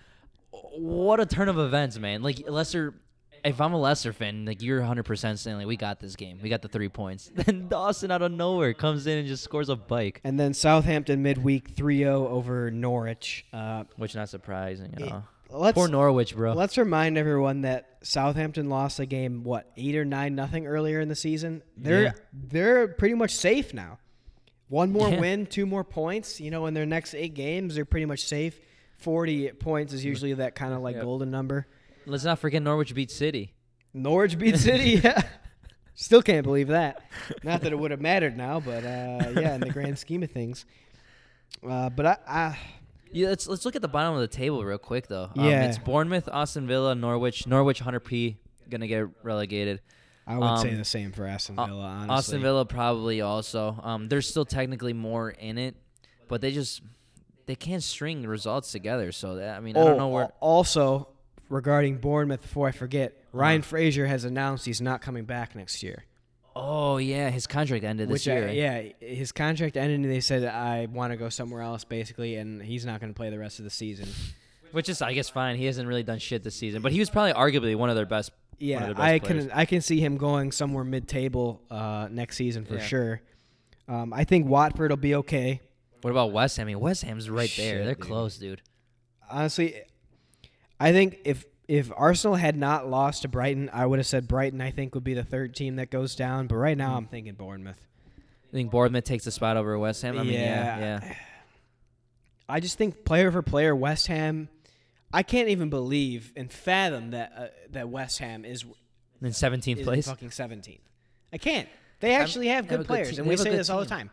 what a turn of events, man. Like, Leicester, if I'm a Leicester fan, like, you're one hundred percent saying, like, we got this game. We got the three points. Then Dawson out of nowhere comes in and just scores a bike. And then Southampton midweek three-oh over Norwich. Uh, Which not surprising at it, all. Let's, Poor Norwich, bro. Let's remind everyone that Southampton lost a game, what, eight or nine nothing earlier in the season. They're yeah. they're pretty much safe now. One more yeah. win, two more points. You know, in their next eight games, they're pretty much safe. Forty points is usually that kind of like yep. golden number. Let's not forget Norwich beat City. Norwich beat City. Yeah, still can't believe that. Not that it would have mattered now, but uh, yeah, in the grand scheme of things. Uh, but I. I Yeah, let's let's look at the bottom of the table real quick though. Um, yeah, it's Bournemouth, Aston Villa, Norwich. Norwich one hundred percent gonna get relegated. I would um, say the same for Aston Villa. Honestly, Aston Villa probably also. Um, there's still technically more in it, but they just they can't string the results together. So that, I mean, oh, I don't know where. Also, regarding Bournemouth, before I forget, Ryan yeah. Fraser has announced he's not coming back next year. Oh, yeah, his contract ended this Which, year. Uh, yeah, his contract ended, and they said, I want to go somewhere else, basically, and he's not going to play the rest of the season. Which is, I guess, fine. He hasn't really done shit this season, but he was probably arguably one of their best Yeah, their best I players. can I can see him going somewhere mid-table uh, next season for yeah. sure. Um, I think Watford will be okay. What about West Ham? I mean, West Ham's right shit, there. They're dude. close, dude. Honestly, I think if... If Arsenal had not lost to Brighton, I would have said Brighton, I think, would be the third team that goes down. But right now mm. I'm thinking Bournemouth. You think Bournemouth takes the spot over West Ham? I mean, yeah. yeah, yeah. I just think player for player, West Ham, I can't even believe and fathom that uh, that West Ham is in seventeenth is place. Fucking seventeenth. I can't. They actually I'm, have good have players, good and we say this team. all the time.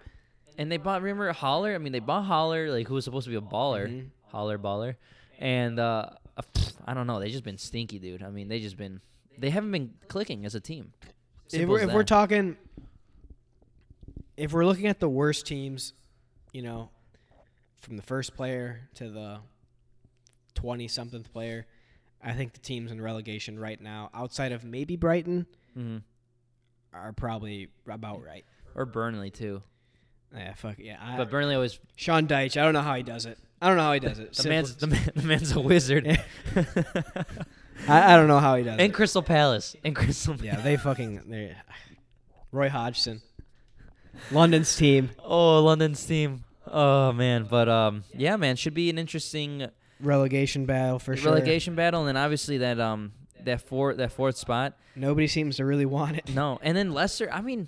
And they bought, remember, Haller? I mean, they bought Haller, like, who was supposed to be a baller. Mm-hmm. Haller, baller. And... uh I don't know. They've just been stinky, dude. I mean, they just been they haven't been clicking as a team. If we're, if we're talking, if we're looking at the worst teams, you know, from the first player to the twenty-somethingth player, I think the teams in relegation right now, outside of maybe Brighton, mm-hmm. are probably about right. Or Burnley too. Yeah, fuck yeah. I, but Burnley always Sean Dyche. I don't know how he does it. I don't know how he does it. The, man's, the, man, the man's a wizard. I, I don't know how he does and it. And Crystal Palace. And Crystal Palace. Yeah, they fucking... Roy Hodgson. London's team. Oh, London's team. Oh, man. But, um, yeah, man, should be an interesting relegation battle for relegation sure. Relegation battle, and then obviously that um that four that fourth spot. Nobody seems to really want it. No, and then Leicester. I mean,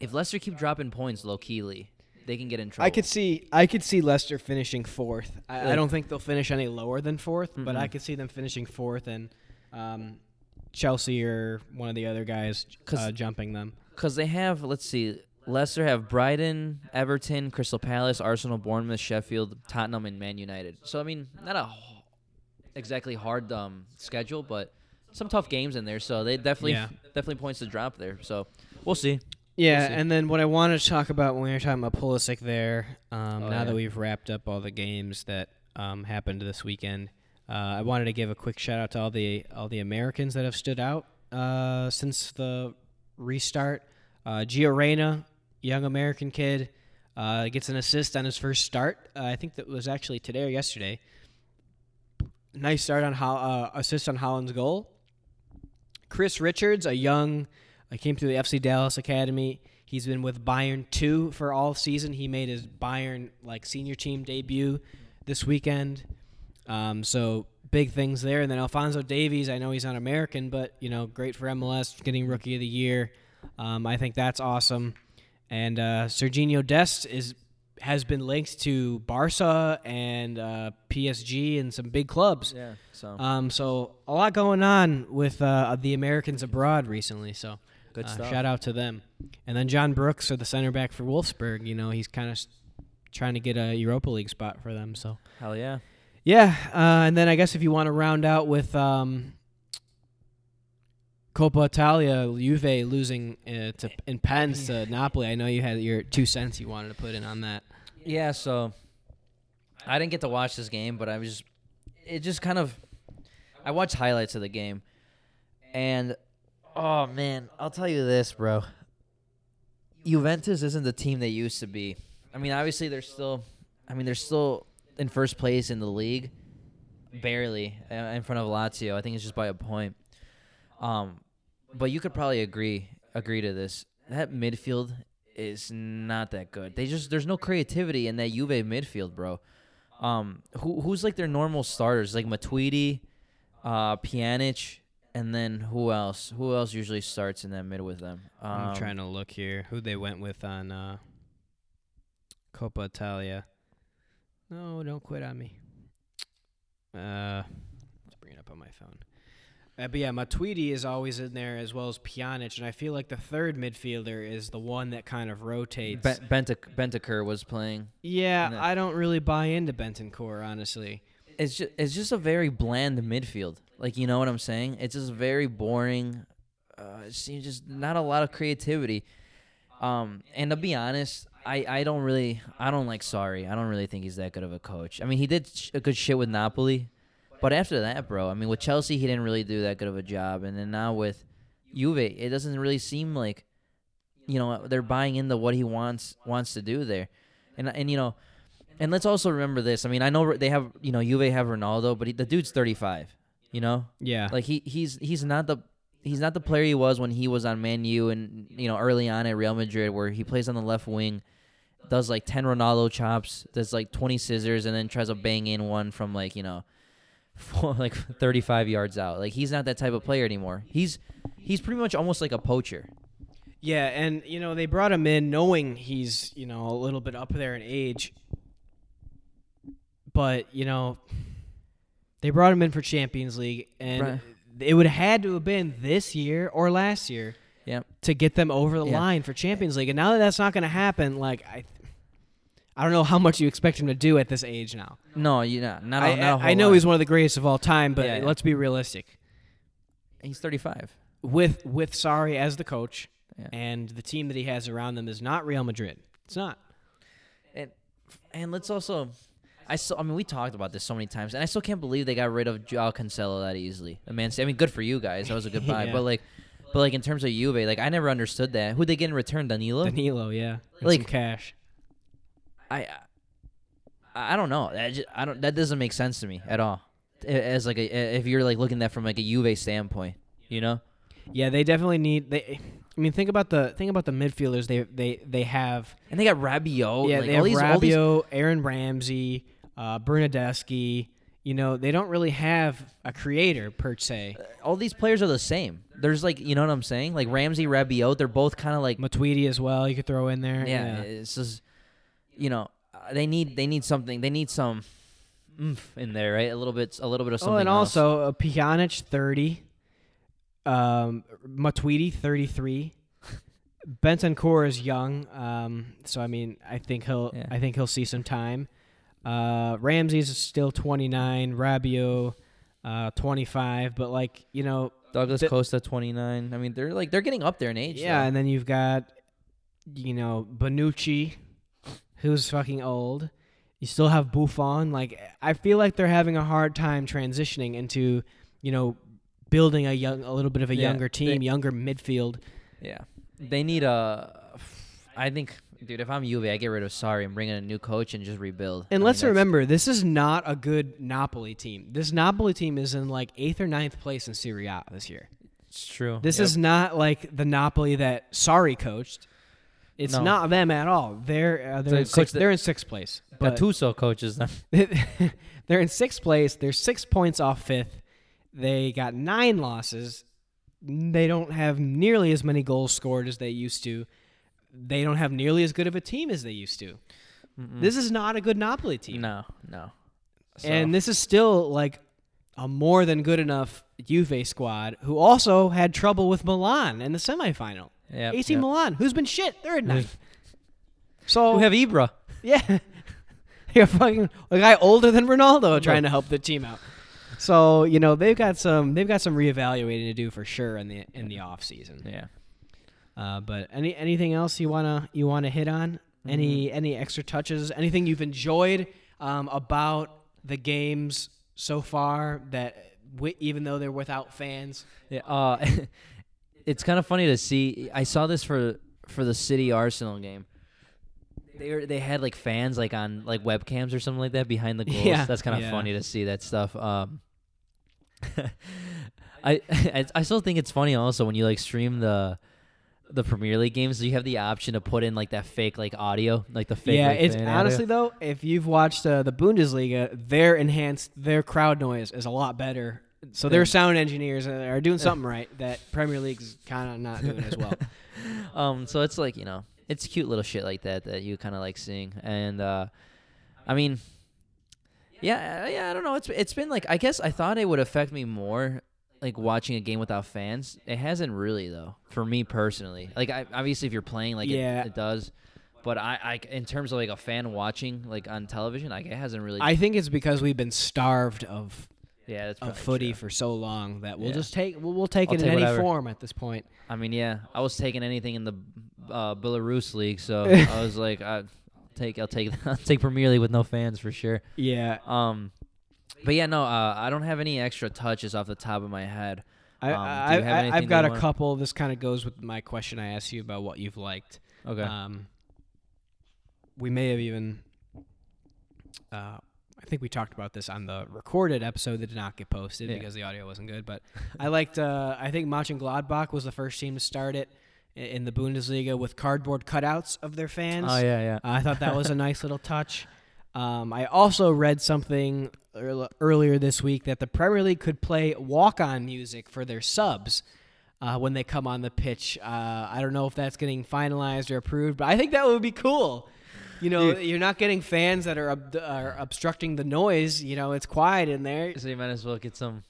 if Leicester keep dropping points low-keyly, they can get in trouble. I could see I could see Leicester finishing fourth. I, like, I don't think they'll finish any lower than fourth, mm-hmm. but I could see them finishing fourth and um, Chelsea or one of the other guys uh, jumping them. Because they have, let's see, Leicester have Brighton, Everton, Crystal Palace, Arsenal, Bournemouth, Sheffield, Tottenham, and Man United. So, I mean, not a exactly hard um, schedule, but some tough games in there. So they definitely yeah. definitely points to drop there. So we'll see. Yeah, we'll see. And then what I wanted to talk about when we were talking about Pulisic there, um, oh, now yeah. that we've wrapped up all the games that um, happened this weekend, uh, I wanted to give a quick shout-out to all the all the Americans that have stood out uh, since the restart. Uh, Gio Reyna, young American kid, uh, gets an assist on his first start. Uh, I think that was actually today or yesterday. Nice start on Ho- uh, assist on Haaland's goal. Chris Richards, a young, uh, came through the F C Dallas Academy. He's been with Bayern two for all season. He made his Bayern like senior team debut this weekend. Um, so big things there. And then Alphonso Davies, I know he's not American, but you know, great for M L S, getting Rookie of the Year. Um, I think that's awesome. And uh, Serginho Dest is has been linked to Barca and uh, P S G and some big clubs. Yeah. So, um, so a lot going on with uh, the Americans abroad recently. So, good uh, stuff. Shout out to them. And then John Brooks, so the center back for Wolfsburg. You know, he's kind of trying to get a Europa League spot for them. So, hell yeah. Yeah. Uh, and then I guess if you want to round out with. Um, Coppa Italia, Juve losing uh, to in pens to Napoli. I know you had your two cents you wanted to put in on that. Yeah, so I didn't get to watch this game, but I was just, it just kind of, I watched highlights of the game. And, oh, man, I'll tell you this, bro. Juventus isn't the team they used to be. I mean, obviously they're still, I mean, they're still in first place in the league, barely, in front of Lazio. I think it's just by a point. Um, But you could probably agree agree to this. That midfield is not that good. They just there's no creativity in that Juve midfield, bro. Um, who who's like their normal starters? Like Matuidi, uh, Pjanic, and then who else? Who else usually starts in that mid with them? Um, I'm trying to look here. Who they went with on uh, Coppa Italia? No, don't quit on me. Uh, let's bring it up on my phone. Uh, but yeah, Matuidi is always in there as well as Pjanic, and I feel like the third midfielder is the one that kind of rotates. Ben- Bentac- Bentancur was playing. Yeah, the- I don't really buy into Bentancur, honestly. It's just it's just a very bland midfield. Like, you know what I'm saying? It's just very boring. Uh, it seems just not a lot of creativity. Um, and to be honest, I, I don't really I don't like Sarri. I don't really think he's that good of a coach. I mean, he did sh- a good shit with Napoli. But after that, bro, I mean, with Chelsea, he didn't really do that good of a job. And then now with Juve, it doesn't really seem like, you know, they're buying into what he wants wants to do there. And, and you know, and let's also remember this. I mean, I know they have, you know, Juve have Ronaldo, but he, the dude's thirty-five, you know? Yeah. Like, he he's he's not the he's not the player he was when he was on Man U and, you know, early on at Real Madrid where he plays on the left wing, does, like, ten Ronaldo chops, does, like, twenty scissors, and then tries to bang in one from, like, you know, For like thirty-five yards out. Like, he's not that type of player anymore. He's he's pretty much almost like a poacher. Yeah, and, you know, they brought him in knowing he's, you know, a little bit up there in age. But, you know, they brought him in for Champions League, and right. it would have had to have been this year or last year yep. to get them over the yep. line for Champions League. And now that that's not going to happen, like, I I don't know how much you expect him to do at this age now. No, you're not. Not, I, not a whole I know lot. He's one of the greatest of all time, but yeah, yeah. let's be realistic. He's thirty-five. With with Sarri as the coach, yeah. and the team that he has around them is not Real Madrid. It's not. And and let's also, I still, I mean, we talked about this so many times, and I still can't believe they got rid of Joao Cancelo that easily. I mean, I mean, good for you guys. That was a good buy, yeah. but like. But like in terms of Juve, like I never understood that. Who'd they get in return? Danilo. Danilo, yeah. And like some cash. I, I don't know. I just, I don't. That doesn't make sense to me at all. As like a, if you're like looking at that from like a Juve standpoint, you know. Yeah, they definitely need. They, I mean, think about the think about the midfielders they they, they have. And they got Rabiot. Yeah, like, they all have these, Rabiot, all these... Aaron Ramsey, uh, Bernadeschi. You know, they don't really have a creator, per se. All these players are the same. There's, like, you know what I'm saying? Like, Ramsey, Rabiot, they're both kind of like... Matuidi as well, you could throw in there. Yeah, yeah. It's just, you know, they need they need something. They need some oomph in there, right? A little bit a little bit of something. Oh, and else. also, uh, Pjanić, thirty. Um, Matuidi, thirty-three. Bentancur is young, um, so, I mean, I think he'll yeah. I think he'll see some time. Uh, Ramsey's is still twenty-nine, Rabiot, uh, twenty-five, but like, you know, Douglas th- Costa, twenty-nine. I mean, they're like, they're getting up there in age. Yeah. Though. And then you've got, you know, Bonucci, who's fucking old. You still have Buffon. Like, I feel like they're having a hard time transitioning into, you know, building a young, a little bit of a yeah, younger team, they, younger midfield. Yeah. They need a, I think, dude, if I'm Juve, I get rid of Sarri and bring in a new coach and just rebuild. And I let's mean, remember, this is not a good Napoli team. This Napoli team is in like eighth or ninth place in Serie A this year. It's true. This yep. is not like the Napoli that Sarri coached. It's no. not them at all. They're uh, they're, so in sixth, that, they're in sixth place. But Gattuso coaches them. They're in sixth place. They're six points off fifth. They got nine losses. They don't have nearly as many goals scored as they used to. They don't have nearly as good of a team as they used to. Mm-mm. This is not a good Napoli team. No, no. So. And this is still like a more than good enough Juve squad who also had trouble with Milan in the semifinal. Yep, A C yep. Milan, who's been shit. They're at ninth. So we have Ibra. Yeah. You're fucking a guy older than Ronaldo trying to help the team out. So, you know, they've got some they've got some reevaluating to do for sure in the in the offseason. Yeah. Uh, but any anything else you wanna you wanna hit on? Mm-hmm. Any any extra touches? Anything you've enjoyed um, about the games so far? That w- even though they're without fans, yeah. Uh, it's kind of funny to see. I saw this for for the City Arsenal game. They were, they had like fans like on like webcams or something like that behind the goals. Yeah. That's kind of yeah. funny to see that stuff. Um, I I still think it's funny also when you like stream the. The Premier League games, so you have the option to put in like that fake like audio, like the fake. Yeah, like, it's honestly audio. Though, if you've watched uh, the Bundesliga, their enhanced their crowd noise is a lot better. So yeah. their sound engineers are doing something right that Premier League's kind of not doing as well. um, so it's like, you know, it's cute little shit like that that you kind of like seeing, and uh, I mean, yeah, yeah, I don't know. It's it's been like I guess I thought it would affect me more. Like watching a game without fans, it hasn't really though. For me personally, like I, obviously if you're playing, like yeah. it, it does, but I, I, in terms of like a fan watching, like on television, like it hasn't really. I think it's because we've been starved of, yeah, that's of footy true. for so long that we'll yeah. just take, we'll, we'll take I'll it take in whatever. any form at this point. I mean, yeah, I was taking anything in the uh, Belarus league, so I was like, I'll take, I'll take, I'll take Premier League with no fans for sure. Yeah. Um. But yeah, no, uh, I don't have any extra touches off the top of my head. Um, I, I, I've got a want? couple. This kind of goes with my question I asked you about what you've liked. Okay. Um, we may have even, uh, I think we talked about this on the recorded episode that did not get posted yeah. because the audio wasn't good. But I liked, uh, I think Mönchengladbach was the first team to start it in the Bundesliga with cardboard cutouts of their fans. Oh, yeah, yeah. Uh, I thought that was a nice little touch. Um, I also read something earlier this week that the Premier League could play walk-on music for their subs uh, when they come on the pitch. Uh, I don't know if that's getting finalized or approved, but I think that would be cool. You know, Dude. you're not getting fans that are, ob- are obstructing the noise. You know, it's quiet in there. So you might as well get some.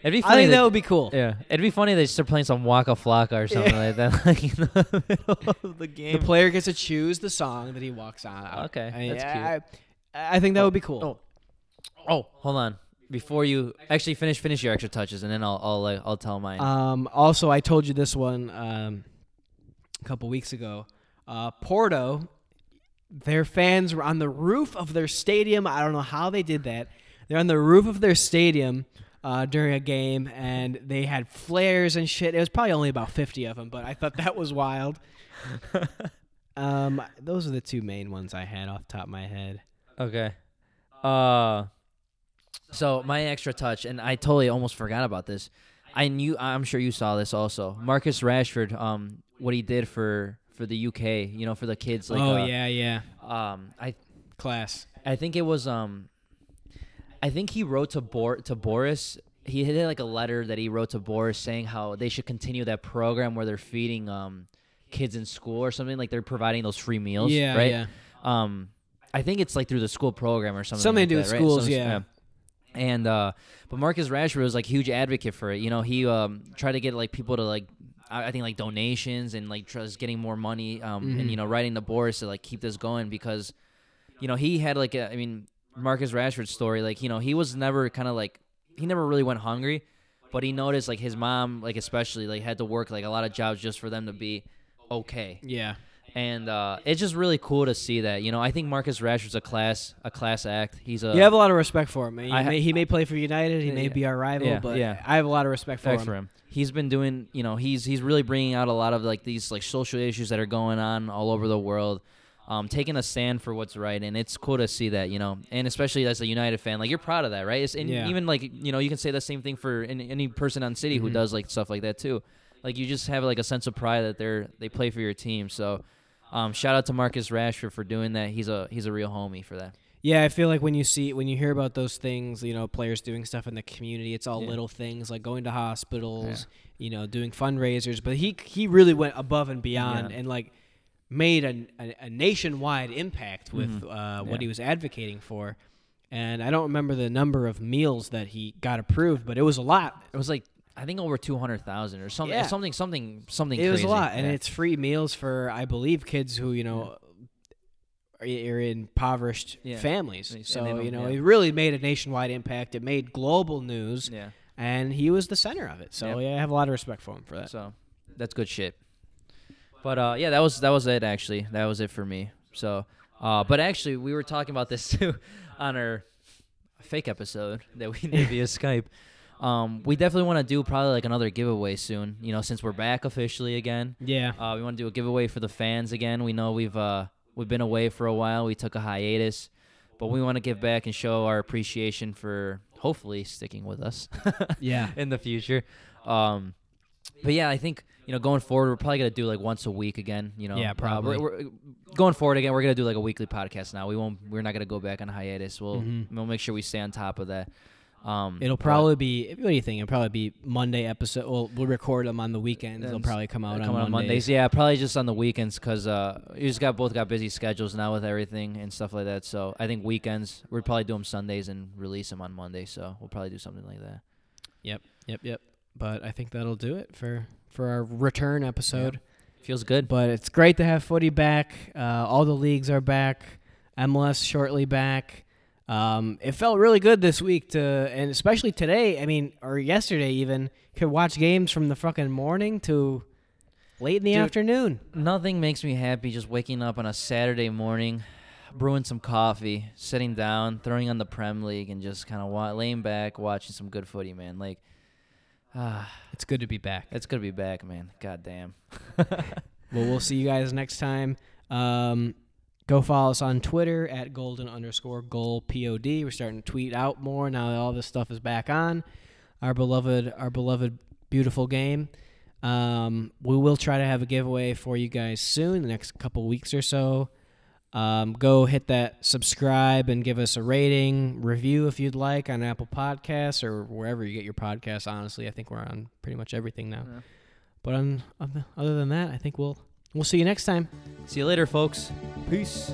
It'd be funny I think that, that would be cool. Yeah, it'd be funny if they start playing some Waka Flocka or something yeah. like that, like in the middle of the game. The player gets to choose the song that he walks on. I, okay, I mean, that's I, cute. I, I think that oh, would be cool. Oh. oh, hold on. Before you actually finish, finish your extra touches, and then I'll I'll like, I'll tell mine. Um. Also, I told you this one um, a couple weeks ago. Uh, Porto, their fans were on the roof of their stadium. I don't know how they did that. They're on the roof of their stadium. Uh, during a game, and they had flares and shit. It was probably only about fifty of them, but I thought that was wild. um, those are the two main ones I had off the top of my head. Okay. Uh, so my extra touch, and I totally almost forgot about this. I knew. I'm sure you saw this also. Marcus Rashford, um, what he did for, for the U K, you know, for the kids. Like, oh uh, yeah, yeah. Um, I class. I think it was. Um, I think he wrote to Bor- to Boris. He had like a letter that he wrote to Boris saying how they should continue that program where they're feeding um, kids in school or something, like they're providing those free meals. Yeah, right? Yeah. Um, I think it's like through the school program or something. Something like to do that, with right? schools, Some, yeah. yeah. And uh, but Marcus Rashford was like huge advocate for it. You know, he um, tried to get like people to like, I think like donations and like just getting more money um, mm-hmm. and you know writing to Boris to like keep this going because, you know, he had like a, I mean Marcus Rashford's story like you know he was never kind of like. He never really went hungry, but he noticed like his mom, like especially, like had to work like a lot of jobs just for them to be okay. Yeah, and uh, it's just really cool to see that. You know, I think Marcus Rashford's a class, a class act. He's a. You have a lot of respect for him. He, ha- may, he may play for United. He yeah, may be our rival, yeah, but yeah. I have a lot of respect for him. for him. He's been doing. You know, he's he's really bringing out a lot of like these like social issues that are going on all over the world. Um, taking a stand for what's right, and it's cool to see that, you know, and especially as a United fan, like you're proud of that, right? It's and yeah. even like, you know, you can say the same thing for any, any person on City mm-hmm. who does like stuff like that too. Like you just have like a sense of pride that they're they play for your team. So, um, shout out to Marcus Rashford for doing that. He's a he's a real homie for that. Yeah, I feel like when you see when you hear about those things, you know, players doing stuff in the community, it's all yeah. little things like going to hospitals, yeah. you know, doing fundraisers. But he he really went above and beyond, yeah. and like. made a, a, a nationwide impact with mm-hmm. uh, what yeah. he was advocating for. And I don't remember the number of meals that he got approved, but it was a lot. It was like, I think over two hundred thousand or something, yeah. something, something, something it crazy. It was a lot. Yeah. And it's free meals for, I believe, kids who, you know, yeah. are in impoverished yeah. families. So, they, you know, yeah. it really made a nationwide impact. It made global news. Yeah. And he was the center of it. So, yeah, yeah I have a lot of respect for him for that. So, that's good shit. But, uh, yeah, that was that was it, actually. That was it for me. So, uh, but, actually, we were talking about this, too, on our fake episode that we did via Skype. Um, we definitely want to do probably, like, another giveaway soon, you know, since we're back officially again. Yeah. Uh, we want to do a giveaway for the fans again. We know we've uh, we've been away for a while. We took a hiatus. But we want to give back and show our appreciation for hopefully sticking with us yeah. in the future. Um, but, yeah, I think... You know, going forward, we're probably going to do, like, once a week again. You know, yeah, probably. Uh, we're, we're, going forward again, we're going to do, like, a weekly podcast now. We won't, we're not going to go back on hiatus. We'll mm-hmm. we'll make sure we stay on top of that. Um, It'll probably be, what do you think? It'll probably be Monday episode. We'll, we'll record them on the weekends. They'll probably come out on, come on Mondays. Mondays. Yeah, probably just on the weekends because uh, you just got both got busy schedules now with everything and stuff like that. So I think weekends, we'd probably do them Sundays and release them on Monday. So we'll probably do something like that. Yep, yep, yep. But I think that'll do it for... for our return episode. Yeah. Feels good. But it's great to have footy back. Uh, all the leagues are back. M L S shortly back. Um, it felt really good this week to, and especially today, I mean, or yesterday even, could watch games from the fucking morning to late in the Dude, afternoon. Nothing makes me happy just waking up on a Saturday morning, brewing some coffee, sitting down, throwing on the Prem League, and just kind of wa- laying back, watching some good footy, man. Like, Ah, it's good to be back. It's good to be back, man. God damn. Well, we'll see you guys next time. Um, go follow us on Twitter at golden underscore goal pod. We're starting to tweet out more now that all this stuff is back on. Our beloved, our beloved, beautiful game. Um, we will try to have a giveaway for you guys soon, the next couple weeks or so. Um, go hit that subscribe and give us a rating, review if you'd like on Apple Podcasts or wherever you get your podcasts. Honestly, I think we're on pretty much everything now. Yeah. But on, on the, other than that, I think we'll we'll see you next time. See you later, folks. Peace.